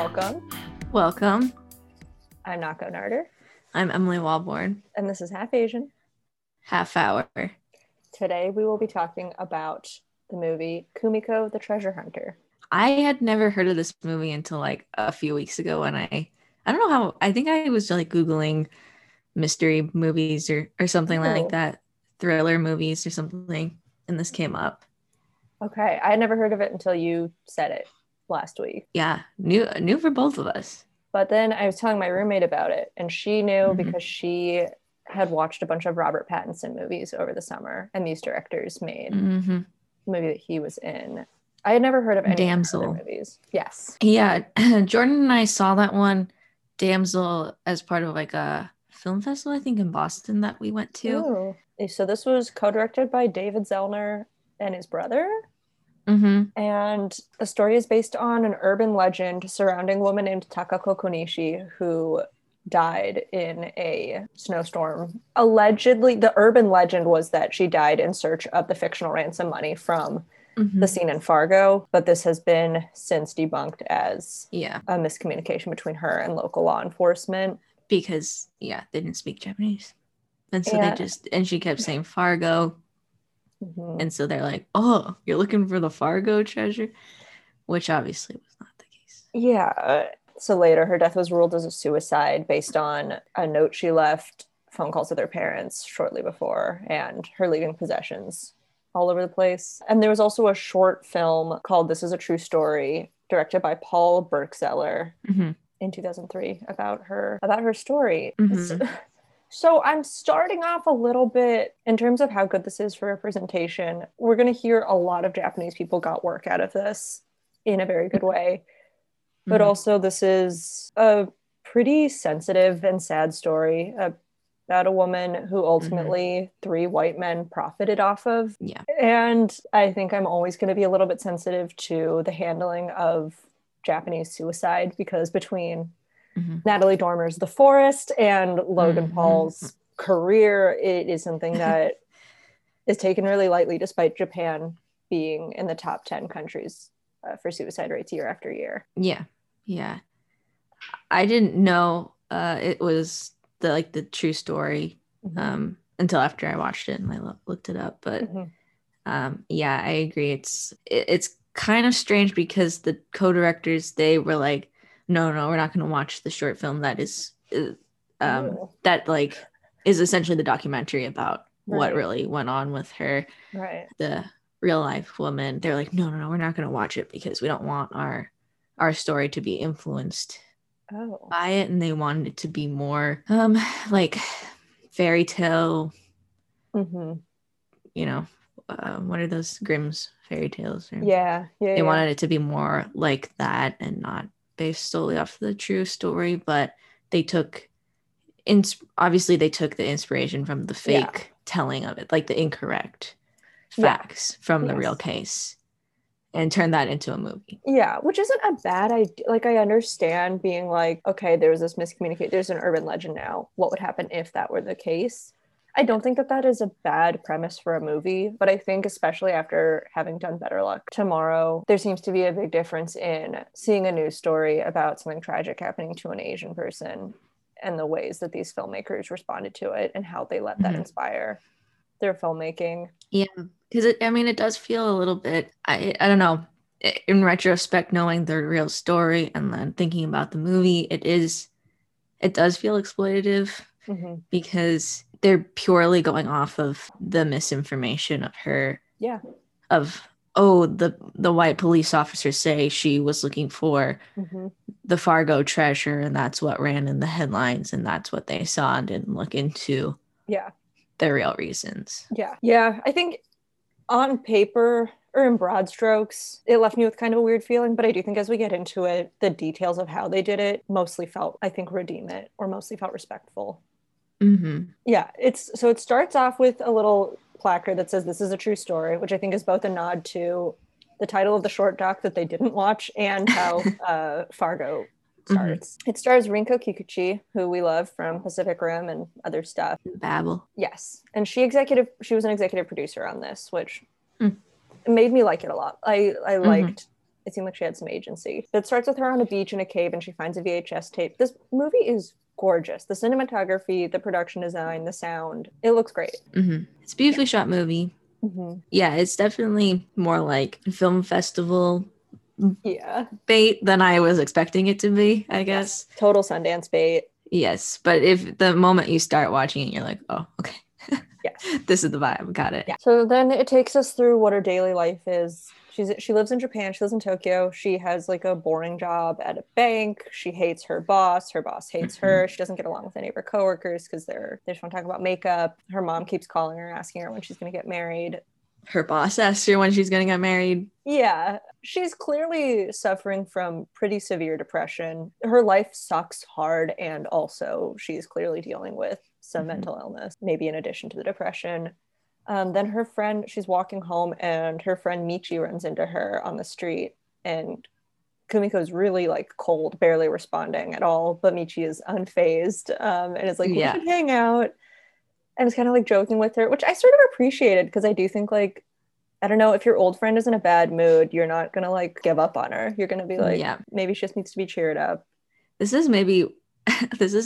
Welcome. I'm Nako Narder. I'm Emily Walborn. And this is Half Asian. Half Hour. Today we will be talking about the movie Kumiko the Treasure Hunter. I had never heard of this movie until like a few weeks ago when I don't know how, I think I was like Googling mystery movies or something like that, thriller movies or something, and this came up. Okay, I had never heard of it until you said it last week. Yeah, new for both of us. But then I was telling my roommate about it, and she knew because she had watched a bunch of Robert Pattinson movies over the summer, and these directors made the movie that he was in. I had never heard of any Damsel movies. Yes. Yeah, Jordan and I saw that one, Damsel, as part of like a film festival, I think in Boston, that we went to. Ooh. So this was co-directed by David Zellner and his brother. And the story is based on an urban legend surrounding a woman named Takako Konishi, who died in a snowstorm. Allegedly, the urban legend was that she died in search of the fictional ransom money from the scene in Fargo, but this has been since debunked as a miscommunication between her and local law enforcement. Because, they didn't speak Japanese. And so she kept saying Fargo. And so they're like, oh, you're looking for the Fargo treasure, which obviously was not the case. Yeah. So later, her death was ruled as a suicide based on a note she left, phone calls with her parents shortly before, and her leaving possessions all over the place. And there was also a short film called This Is a True Story, directed by Paul Burkseller in 2003 about her story. So I'm starting off a little bit in terms of how good this is for representation. We're going to hear a lot of Japanese people got work out of this in a very good way. But also this is a pretty sensitive and sad story about a woman who ultimately three white men profited off of. Yeah. And I think I'm always going to be a little bit sensitive to the handling of Japanese suicide, because between Natalie Dormer's The Forest and Logan Paul's career, it is something that is taken really lightly, despite Japan being in the top 10 countries for suicide rates year after year. Yeah I didn't know it was the true story until after I watched it and I looked it up, but I agree, it's kind of strange because the co-directors, they were like, no, we're not going to watch the short film that is is essentially the documentary about what really went on with her, the real life woman. They're like, no, we're not going to watch it because we don't want our story to be influenced by it, and they wanted it to be more like fairy tale. What are those Grimm's fairy tales? They wanted it to be more like that and not based solely off the true story, but they took obviously the inspiration from the fake telling of it, like the incorrect facts from the real case, and turned that into a movie. Yeah, which isn't a bad idea. Like, I understand being like, okay, there was this miscommunication, there's an urban legend now, what would happen if that were the case? I don't think that is a bad premise for a movie, but I think especially after having done Better Luck Tomorrow, there seems to be a big difference in seeing a news story about something tragic happening to an Asian person and the ways that these filmmakers responded to it and how they let that inspire their filmmaking. Yeah, because it does feel a little bit, I don't know, in retrospect, knowing the real story and then thinking about the movie, it does feel exploitative because they're purely going off of the misinformation of her. Yeah. Of, the white police officers say she was looking for the Fargo treasure, and that's what ran in the headlines, and that's what they saw and didn't look into the real reasons. Yeah. Yeah. I think on paper or in broad strokes, it left me with kind of a weird feeling, but I do think as we get into it, the details of how they did it mostly felt respectful. Yeah, it starts off with a little placard that says "This is a true story," which I think is both a nod to the title of the short doc that they didn't watch and how Fargo starts. It stars Rinko Kikuchi, who we love from Pacific Rim and other stuff. Babel. Yes, and she was an executive producer on this, which made me like it a lot. I liked It seemed like she had some agency. But it starts with her on a beach in a cave and she finds a VHS tape. This movie is gorgeous. The cinematography, the production design, the sound, it looks great. Mm-hmm. It's a beautifully shot movie. Mm-hmm. Yeah, it's definitely more like film festival bait than I was expecting it to be, I guess. Total Sundance bait. Yes, but if the moment you start watching it, you're like, oh, okay. This is the vibe. Got it. Yeah. So then it takes us through what her daily life is. She lives in Japan. She lives in Tokyo. She has like a boring job at a bank. She hates her boss. Her boss hates her. She doesn't get along with any of her coworkers because they just want to talk about makeup. Her mom keeps calling her, asking her when she's going to get married. Her boss asks her when she's going to get married. Yeah. She's clearly suffering from pretty severe depression. Her life sucks hard, and also she's clearly dealing with some mental illness, maybe in addition to the depression. Then her friend, she's walking home and her friend Michi runs into her on the street, and Kumiko's really like cold, barely responding at all, but Michi is unfazed and is like, we should hang out. And it's kind of like joking with her, which I sort of appreciated because I do think like, I don't know, if your old friend is in a bad mood, you're not going to like give up on her. You're going to be like, maybe she just needs to be cheered up. This is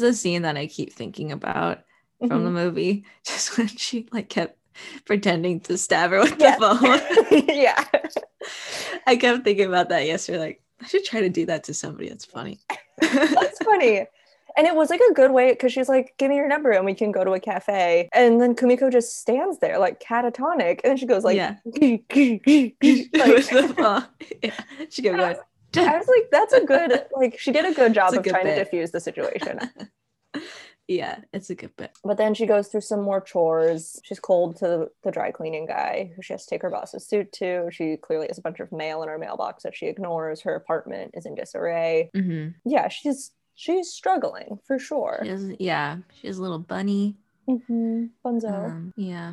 a scene that I keep thinking about from the movie, just when she like kept pretending to stab her with the phone. I kept thinking about that yesterday, like I should try to do that to somebody. That's funny. That's funny. And it was like a good way, because she's like, give me your number and we can go to a cafe. And then Kumiko just stands there like catatonic, and then she goes like, with the phone. She kept going. I was like, that's a good, like, she did a good job of trying to diffuse the situation. Yeah, it's a good bit. But then she goes through some more chores. She's cold to the dry cleaning guy who she has to take her boss's suit to. She clearly has a bunch of mail in her mailbox that she ignores. Her apartment is in disarray. Yeah, she's struggling for sure. She's a little bunny. Bunzo.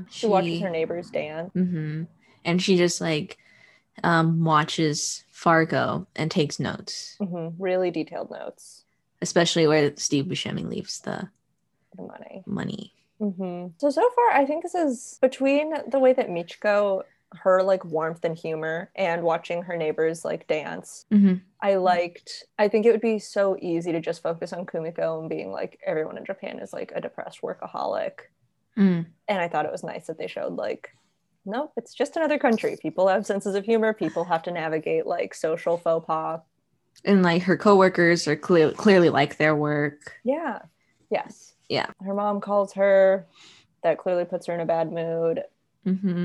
She watches her neighbors dance. And she just like watches Fargo and takes notes. Really detailed notes. Especially where Steve Buscemi leaves the money. So far, I think this is between the way that Michiko, her like warmth and humor, and watching her neighbors like dance. I think it would be so easy to just focus on Kumiko and being like, everyone in Japan is like a depressed workaholic. And I thought it was nice that they showed like, nope, it's just another country. People have senses of humor. People have to navigate like social faux pas. And like her coworkers are clearly like their work. Yeah. Yes. Yeah. Her mom calls her. That clearly puts her in a bad mood. And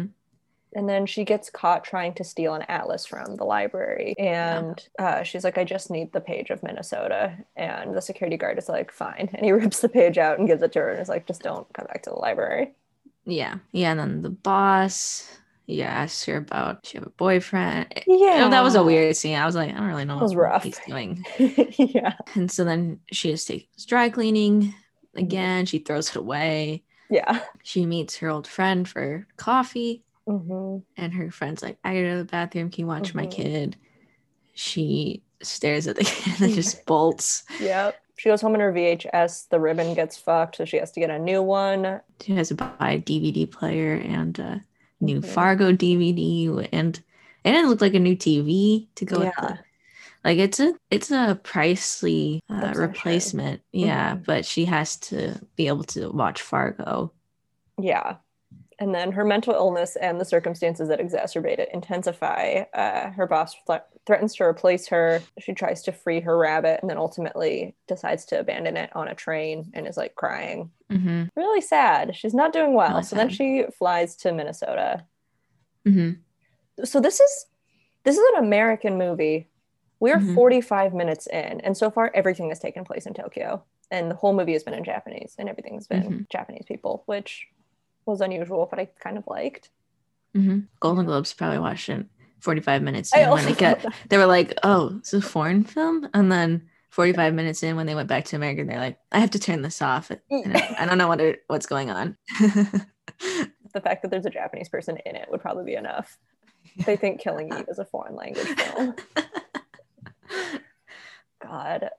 then she gets caught trying to steal an atlas from the library. And she's like, I just need the page of Minnesota. And the security guard is like, fine. And he rips the page out and gives it to her and is like, just don't come back to the library. Yeah, and then the boss asks her about, does she have a boyfriend? Yeah, that was a weird scene. I was like, I don't really know what he's doing. And so then she just takes dry cleaning again. She throws it away. She meets her old friend for coffee, and her friend's like, I gotta go to the bathroom. Can you watch my kid? She stares at the kid and just bolts. She goes home in her VHS. The ribbon gets fucked, so she has to get a new one. She has to buy a DVD player and a new Fargo DVD, and it looked like a new TV to go with it. Like it's a pricey replacement, but she has to be able to watch Fargo. And then her mental illness and the circumstances that exacerbate it intensify. Her boss threatens to replace her. She tries to free her rabbit and then ultimately decides to abandon it on a train and is like crying. Really sad. She's not doing well. Really so sad. Then she flies to Minnesota. So this is an American movie. We're 45 minutes in, and so far everything has taken place in Tokyo, and the whole movie has been in Japanese, and everything's been Japanese people, which was unusual, but I kind of liked. Golden Globes probably watched it 45 minutes in. When they were like, oh, it's a foreign film, and then 45 minutes in, when they went back to America, they're like, I have to turn this off. I don't know what's going on. The fact that there's a Japanese person in it would probably be enough. They think Killing Eve is a foreign language film. God.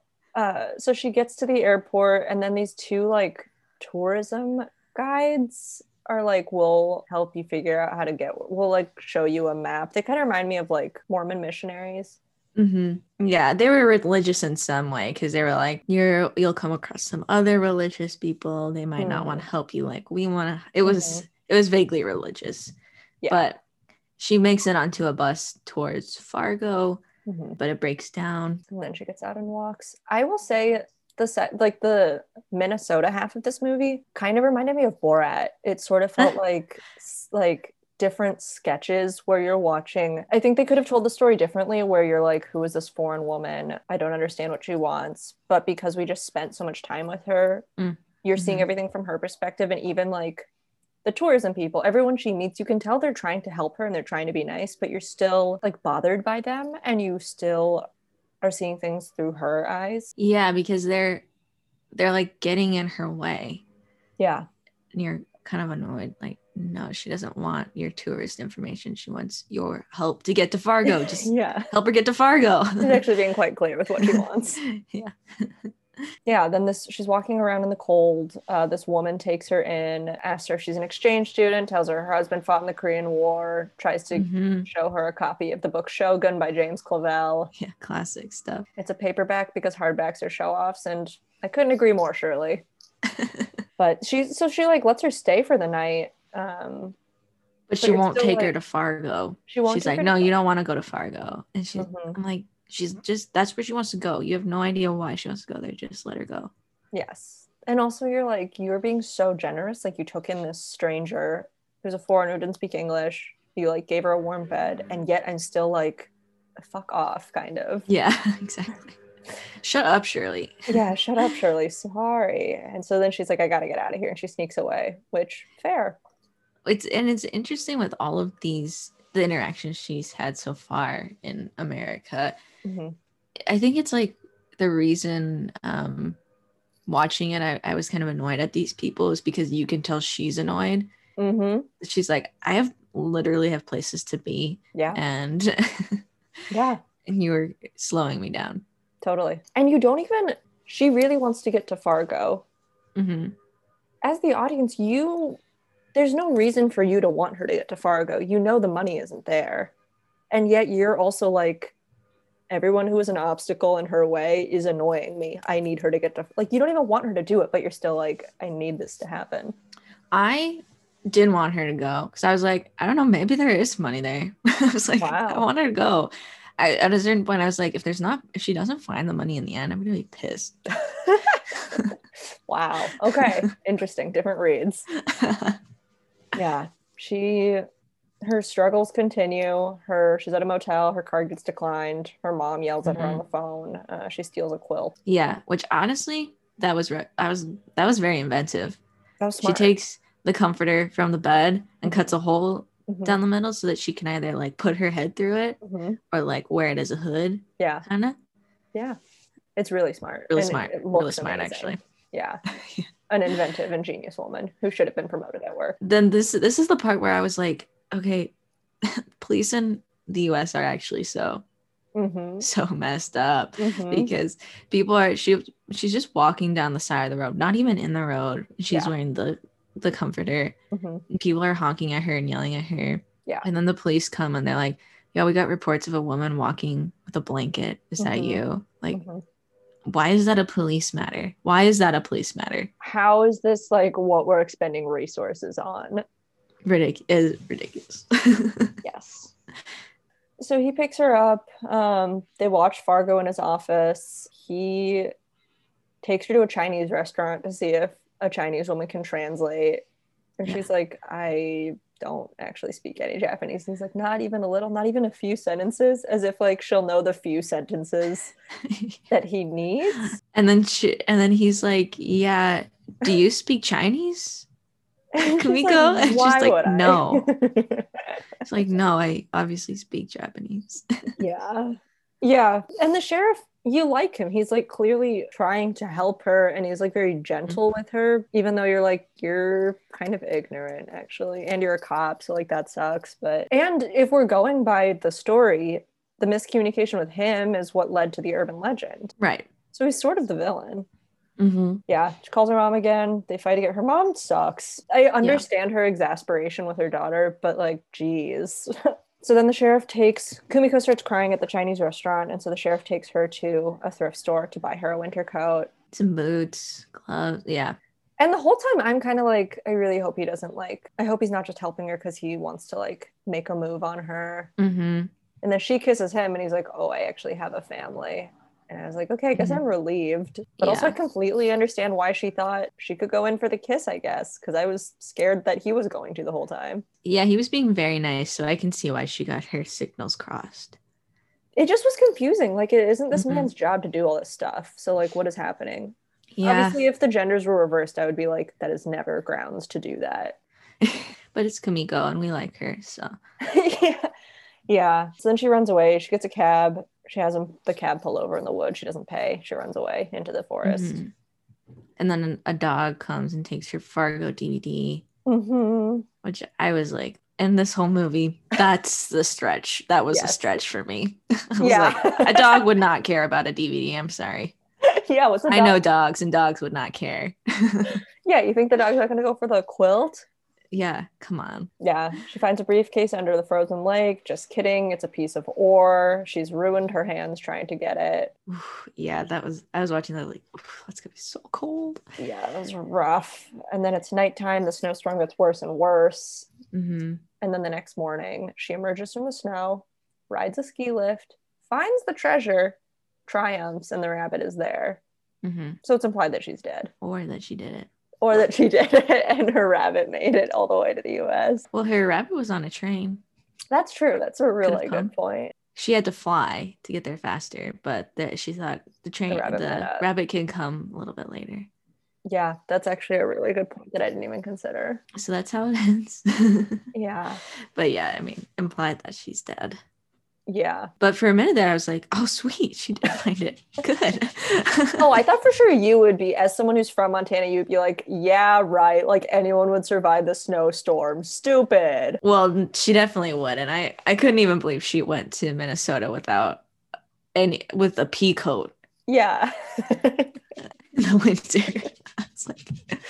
So she gets to the airport, and then these two like tourism guides are like, we'll help you figure out how to get, we'll like show you a map. They kind of remind me of like Mormon missionaries. Mm-hmm. Yeah, they were religious in some way because they were like, you'll come across some other religious people. They might not want to help you like we want to. It was vaguely religious, but she makes it onto a bus towards Fargo, but it breaks down. And then she gets out and walks. I will say the Minnesota half of this movie kind of reminded me of Borat. It sort of felt like different sketches where you're watching. I think they could have told the story differently, where you're like, who is this foreign woman? I don't understand what she wants. But because we just spent so much time with her, you're seeing everything from her perspective. And even like the tourism people, everyone she meets, you can tell they're trying to help her and they're trying to be nice, but you're still like bothered by them and you still are seeing things through her eyes. Yeah, because they're like getting in her way. Yeah. And you're kind of annoyed, like, no, she doesn't want your tourist information. She wants your help to get to Fargo. Just help her get to Fargo. She's actually being quite clear with what she wants. Yeah, then she's walking around in the cold. This woman takes her in, asks her if she's an exchange student, tells her her husband fought in the Korean War, tries to show her a copy of the book Shogun by James Clavell. Yeah, classic stuff. It's a paperback because hardbacks are show-offs, and I couldn't agree more, Shirley. But she like lets her stay for the night. But she won't take her to Fargo. She's like, no, you don't want to go to Fargo. And she's I'm like, she's just, that's where she wants to go. You have no idea why she wants to go there. Just let her go. Yes. And also you're like, you're being so generous. Like you took in this stranger who's a foreigner who didn't speak English. You like gave her a warm bed, and yet I'm still like, fuck off, kind of. Yeah, exactly. Shut up, Shirley. Yeah, shut up, Shirley. Sorry. And so then she's like, I got to get out of here. And she sneaks away, which fair. It's interesting with all of these, the interactions she's had so far in America. I think it's like the reason watching it, I was kind of annoyed at these people is because you can tell she's annoyed. She's like, I literally have places to be. Yeah. And and you were slowing me down. Totally. And you don't even, she really wants to get to Fargo. As the audience, there's no reason for you to want her to get to Fargo. You know the money isn't there. And yet you're also like, everyone who is an obstacle in her way is annoying me. I need her to get to, like, you don't even want her to do it, but you're still like, I need this to happen. I didn't want her to go because I was like, I don't know, maybe there is money there. I was like, wow. I want her to go. At a certain point, I was like, if she doesn't find the money in the end, I'm going to be pissed. Wow. Okay. Interesting. Different reads. Yeah, her struggles continue. She's at a motel. Her card gets declined. Her mom yells at her on the phone. She steals a quill. Yeah, which honestly, that was very inventive. That was smart. She takes the comforter from the bed and cuts a hole down the middle so that she can either like put her head through it or like wear it as a hood. Yeah, kinda. Yeah, it's really smart. Really and smart. Really smart, actually. Yeah. An inventive and genius woman who should have been promoted at work. Then this is the part where I was like, okay, police in the U.S. are actually so messed up because people are, she's just walking down the side of the road, not even in the road. She's wearing the comforter. People are honking at her and yelling at her. Yeah. And then the police come and they're like, yeah, we got reports of a woman walking with a blanket. Is that you? Like, why is that a police matter? Why is that a police matter? How is this like what we're expending resources on? Ridiculous. Yes. So he picks her up. They watch Fargo in his office. He takes her to a Chinese restaurant to see if a Chinese woman can translate. And she's like, I don't actually speak any Japanese. And he's like, not even a little, not even a few sentences, as if like she'll know the few sentences that he needs. And then he's like, yeah, do you speak Chinese, Kumiko? Like, and she's like, no. It's like, no, I obviously speak Japanese. Yeah. And the sheriff, you like him. He's like clearly trying to help her, and he's like very gentle with her, even though you're like, you're kind of ignorant actually, and you're a cop, so like that sucks. But and if we're going by the story, the miscommunication with him is what led to the urban legend, right? So he's sort of the villain. Yeah, she calls her mom again. They fight again. Her mom sucks. I understand her exasperation with her daughter, but like, geez. So then the sheriff takes, Kumiko starts crying at the Chinese restaurant, and so the sheriff takes her to a thrift store to buy her a winter coat. Some boots, gloves, yeah. And the whole time I'm kind of like, I really hope he doesn't like, I hope he's not just helping her because he wants to like make a move on her. Mm-hmm. And then she kisses him and he's like, oh, I actually have a family. And I was like, okay, I guess I'm relieved. But also I completely understand why she thought she could go in for the kiss, I guess, because I was scared that he was going to the whole time. Yeah, he was being very nice. So I can see why she got her signals crossed. It just was confusing. Like, it isn't this man's job to do all this stuff. So like, what is happening? Yeah. Obviously, if the genders were reversed, I would be like, that is never grounds to do that. But it's Kumiko and we like her, so. Yeah. So then she runs away. She gets a cab. She has the cab pull over in the woods. She doesn't pay. She runs away into the forest. Mm-hmm. And then a dog comes and takes her Fargo DVD, which I was like, in this whole movie, that's the stretch. That was a stretch for me. I was like, a dog would not care about a DVD. I'm sorry. Yeah, what's a dog? I know dogs, and dogs would not care. Yeah, you think the dog's not going to go for the quilt? Yeah, come on. Yeah, she finds a briefcase under the frozen lake. Just kidding, it's a piece of ore. She's ruined her hands trying to get it. Yeah, I was watching that like, that's going to be so cold. Yeah, that was rough. And then it's nighttime, the snowstorm gets worse and worse. Mm-hmm. And then the next morning, she emerges from the snow, rides a ski lift, finds the treasure, triumphs, and the rabbit is there. So it's implied that she's dead. Or that she did it and her rabbit made it all the way to the US. Well, her rabbit was on a train. That's true. That's a really good point. She had to fly to get there faster, but she thought the rabbit can come a little bit later. Yeah, that's actually a really good point that I didn't even consider. So that's how it ends. Yeah. But yeah, I mean, implied that she's dead. Yeah. But for a minute there, I was like, oh, sweet. She did find it. Good. Oh, I thought for sure you would be, as someone who's from Montana, you'd be like, yeah, right. Like anyone would survive the snowstorm. Stupid. Well, she definitely would. And I couldn't even believe she went to Minnesota with a pea coat. Yeah. In the winter. I was like,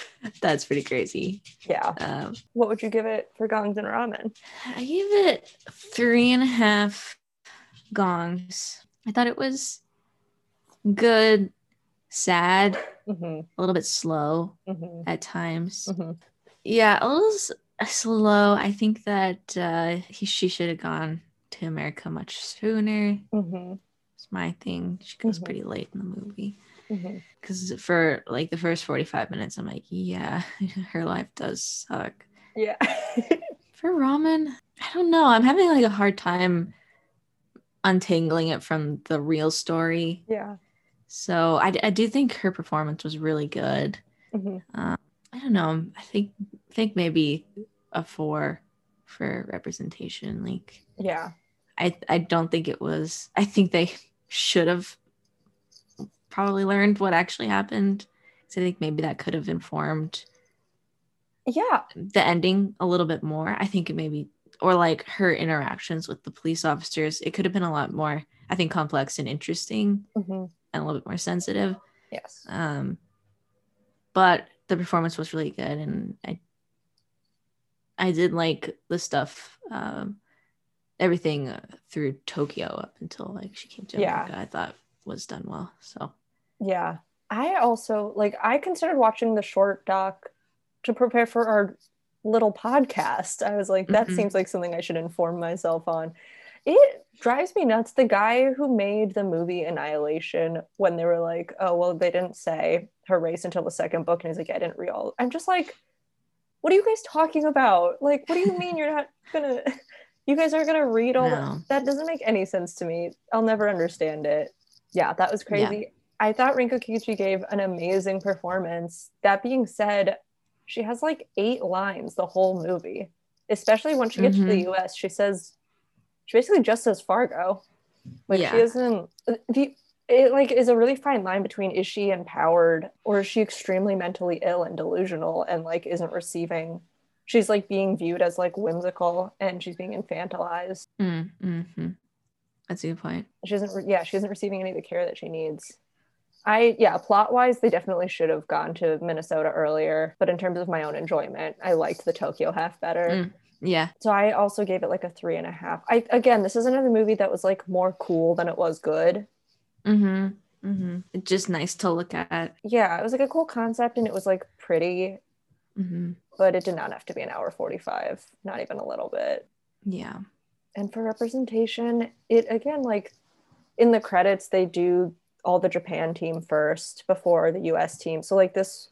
that's pretty crazy. Yeah. What would you give it for gongs and ramen? I gave it 3.5. Gongs. I thought it was good, sad, a little bit slow at times. Yeah, a little slow. I think that she should have gone to America much sooner. It's my thing. She goes pretty late in the movie because for like the first 45 minutes, I'm like, yeah, her life does suck. Yeah. For ramen, I don't know. I'm having like a hard time untangling it from the real story. Yeah. So I do think her performance was really good. I don't know. I think maybe a 4 for representation. Like, yeah. I don't think it was. I think they should have probably learned what actually happened. So I think maybe that could have informed. Yeah. The ending a little bit more. I think it maybe. Or like her interactions with the police officers, it could have been a lot more, I think, complex and interesting and a little bit more sensitive. Yes. But the performance was really good, and I did like the stuff, everything through Tokyo up until like she came to America. I thought was done well. So yeah, I also like I considered watching the short doc to prepare for our little podcast. I was like, that seems like something I should inform myself on. It drives me nuts, the guy who made the movie Annihilation, when they were like, oh, well, they didn't say her race until the second book, and he's like, I didn't read all. I'm just like, what are you guys talking about? Like, what do you mean you're not gonna you guys aren't gonna read all that doesn't make any sense to me. I'll never understand it. Yeah, that was crazy. I thought Rinko Kikuchi gave an amazing performance. That being said, she has like 8 lines the whole movie, especially when she gets to the US. She basically just says Fargo. Like she isn't, it like is a really fine line between is she empowered or is she extremely mentally ill and delusional and like isn't receiving, she's like being viewed as like whimsical and she's being infantilized. That's a good point. She isn't receiving any of the care that she needs. Plot-wise, they definitely should have gone to Minnesota earlier. But in terms of my own enjoyment, I liked the Tokyo half better. Yeah. So I also gave it like a 3.5. Again, this is another movie that was like more cool than it was good. Mm-hmm. Mm-hmm. Just nice to look at. Yeah, it was like a cool concept and it was like pretty. Mm-hmm. But it did not have to be an hour 45, not even a little bit. Yeah. And for representation, it again, like in the credits, they do all the Japan team first before the US team. So like this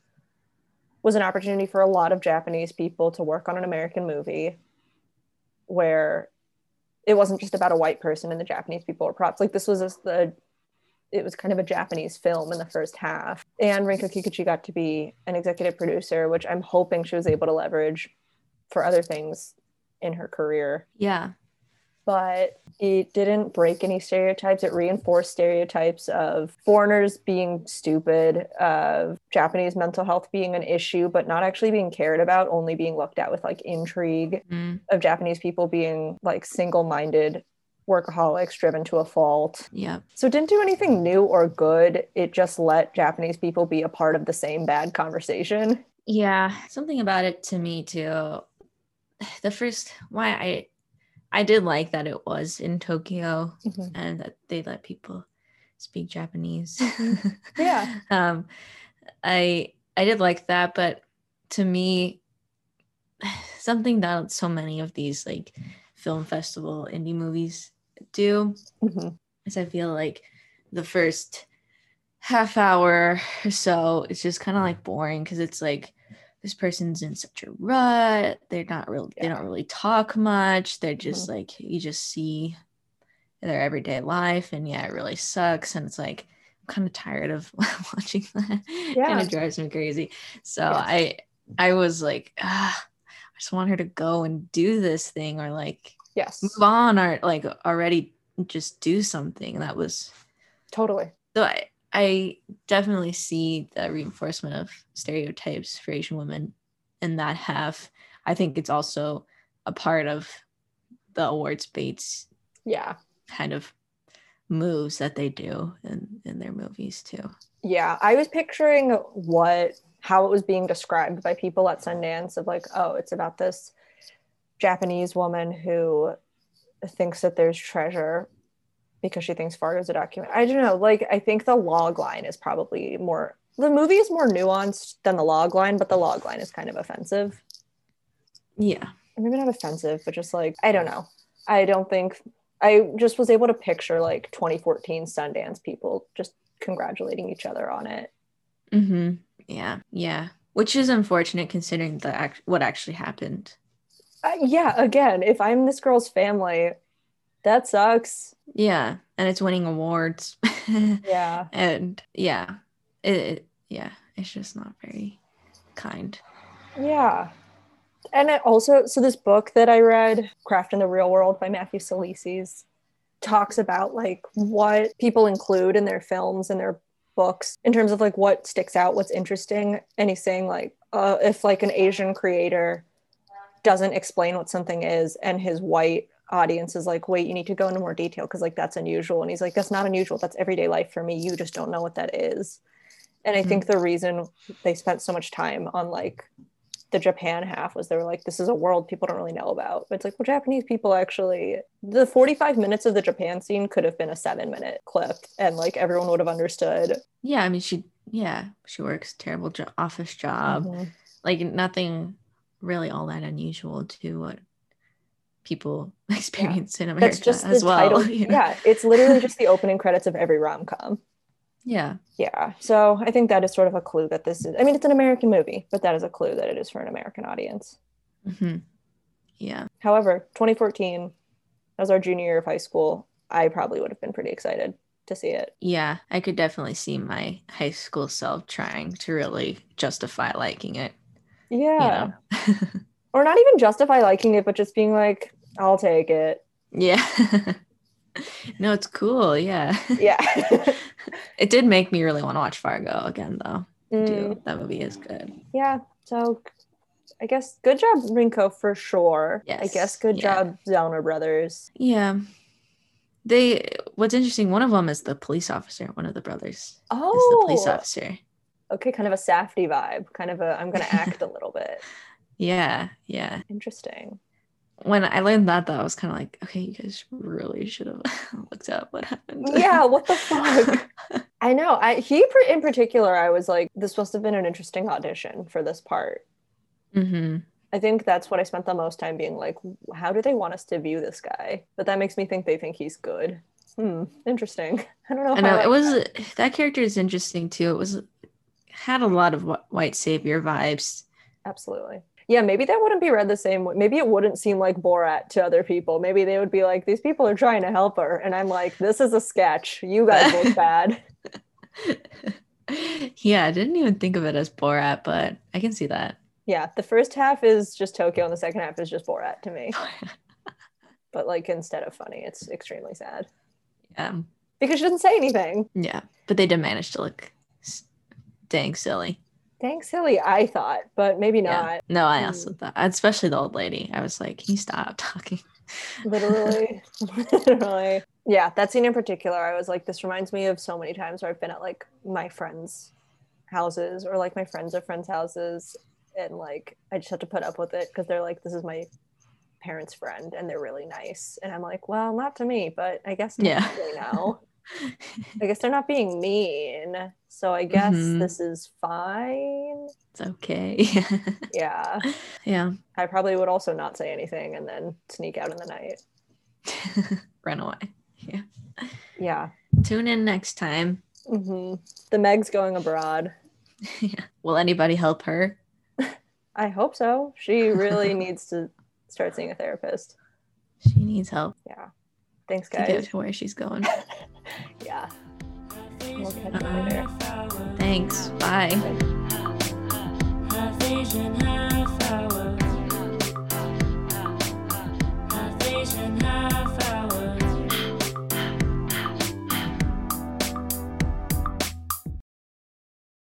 was an opportunity for a lot of Japanese people to work on an American movie where it wasn't just about a white person and the Japanese people were props. Like this was it was kind of a Japanese film in the first half. And Rinko Kikuchi got to be an executive producer, which I'm hoping she was able to leverage for other things in her career. Yeah. But it didn't break any stereotypes. It reinforced stereotypes of foreigners being stupid, of Japanese mental health being an issue, but not actually being cared about, only being looked at with like intrigue, of Japanese people being like single-minded workaholics driven to a fault. Yeah. So it didn't do anything new or good. It just let Japanese people be a part of the same bad conversation. Yeah. Something about it to me too. The first, why I did like that it was in Tokyo and that they let people speak Japanese. Yeah. I did like that, but to me, something that so many of these like film festival indie movies do is I feel like the first half hour or so it's just kind of like boring because it's like this person's in such a rut, they don't really talk much, they're just like you just see their everyday life, and yeah, it really sucks, and it's like I'm kind of tired of watching that. Yeah. And it drives me crazy. So yes. I was like, I just want her to go and do this thing, or like yes, move on, or like already just do something. That was totally. So I definitely see the reinforcement of stereotypes for Asian women in that half. I think it's also a part of the awards baits kind of moves that they do in their movies too. Yeah, I was picturing how it was being described by people at Sundance of like, oh, it's about this Japanese woman who thinks that there's treasure because she thinks Fargo's a document. I don't know. Like, I think the log line is probably more, the movie is more nuanced than the log line, but the log line is kind of offensive. Yeah. Maybe not offensive, but just like, I don't know. I don't think, I just was able to picture like 2014 Sundance people just congratulating each other on it. Mm-hmm. Yeah. Yeah. Which is unfortunate considering what actually happened. Yeah. Again, if I'm this girl's family, that sucks. Yeah, and it's winning awards. Yeah, and yeah, it's just not very kind. Yeah, and it also this book that I read, Craft in the Real World by Matthew Seleses, talks about like what people include in their films and their books in terms of like what sticks out, what's interesting, and he's saying like if like an Asian creator doesn't explain what something is, and his white audience is like, wait, you need to go into more detail because like that's unusual, and he's like, that's not unusual, that's everyday life for me, you just don't know what that is. And I think the reason they spent so much time on like the Japan half was they were like, this is a world people don't really know about, but it's like, well, Japanese people actually, the 45 minutes of the Japan scene could have been a 7-minute clip and like everyone would have understood. Yeah, I mean she works terrible office job, like nothing really all that unusual to what people experience in America. That's just as well. You know? Yeah, it's literally just the opening credits of every rom-com. Yeah. Yeah. So I think that is sort of a clue that this is, I mean, it's an American movie, but that is a clue that it is for an American audience. Mm-hmm. Yeah. However, 2014, that was our junior year of high school. I probably would have been pretty excited to see it. Yeah, I could definitely see my high school self trying to really justify liking it. Yeah. You know? Or not even justify liking it, but just being like, I'll take it. Yeah. No, it's cool. Yeah. Yeah. It did make me really want to watch Fargo again, though. Dude, that movie is good. Yeah. So I guess good job, Rinko, for sure. Yes. I guess good job, Zellner brothers. Yeah. What's interesting, one of them is the police officer. One of the brothers is the police officer. Okay. Kind of a Safdie vibe. Kind of I'm going to act a little bit. Yeah. Yeah. Interesting. when I learned that, though, I was kind of like, okay, you guys really should have looked up what happened. Yeah, what the fuck? I know. In particular, I was like, this must have been an interesting audition for this part. Mm-hmm. I think that's what I spent the most time being like, how do they want us to view this guy? But that makes me think they think he's good. Interesting. I don't know. That character is interesting too. Had a lot of white savior vibes. Absolutely. Yeah, maybe that wouldn't be read the same way. Maybe it wouldn't seem like Borat to other people. Maybe they would be like, these people are trying to help her. And I'm like, this is a sketch. You guys look bad. Yeah, I didn't even think of it as Borat, but I can see that. Yeah, the first half is just Tokyo and the second half is just Borat to me. But like, instead of funny, it's extremely sad. Yeah. Because she doesn't say anything. Yeah, but they did manage to look dang silly. Dang silly, I thought, but maybe not. Yeah. No, I also thought, especially the old lady. I was like, can you stop talking? Literally. Yeah, that scene in particular, I was like, this reminds me of so many times where I've been at like my friends' houses or like my friends of friends' houses, and like I just have to put up with it because they're like, this is my parents' friend and they're really nice, and I'm like, well, not to me, but I guess now. I guess they're not being mean, so I guess this is fine. It's okay. yeah I probably would also not say anything and then sneak out in the night. Run away. Yeah Tune in next time. The Meg's going abroad. Yeah. Will anybody help her? I hope so. She really needs to start seeing a therapist. She needs help. Yeah. Thanks, guys. To get to where she's going. Yeah. We'll catch you later. Thanks. Bye. Bye.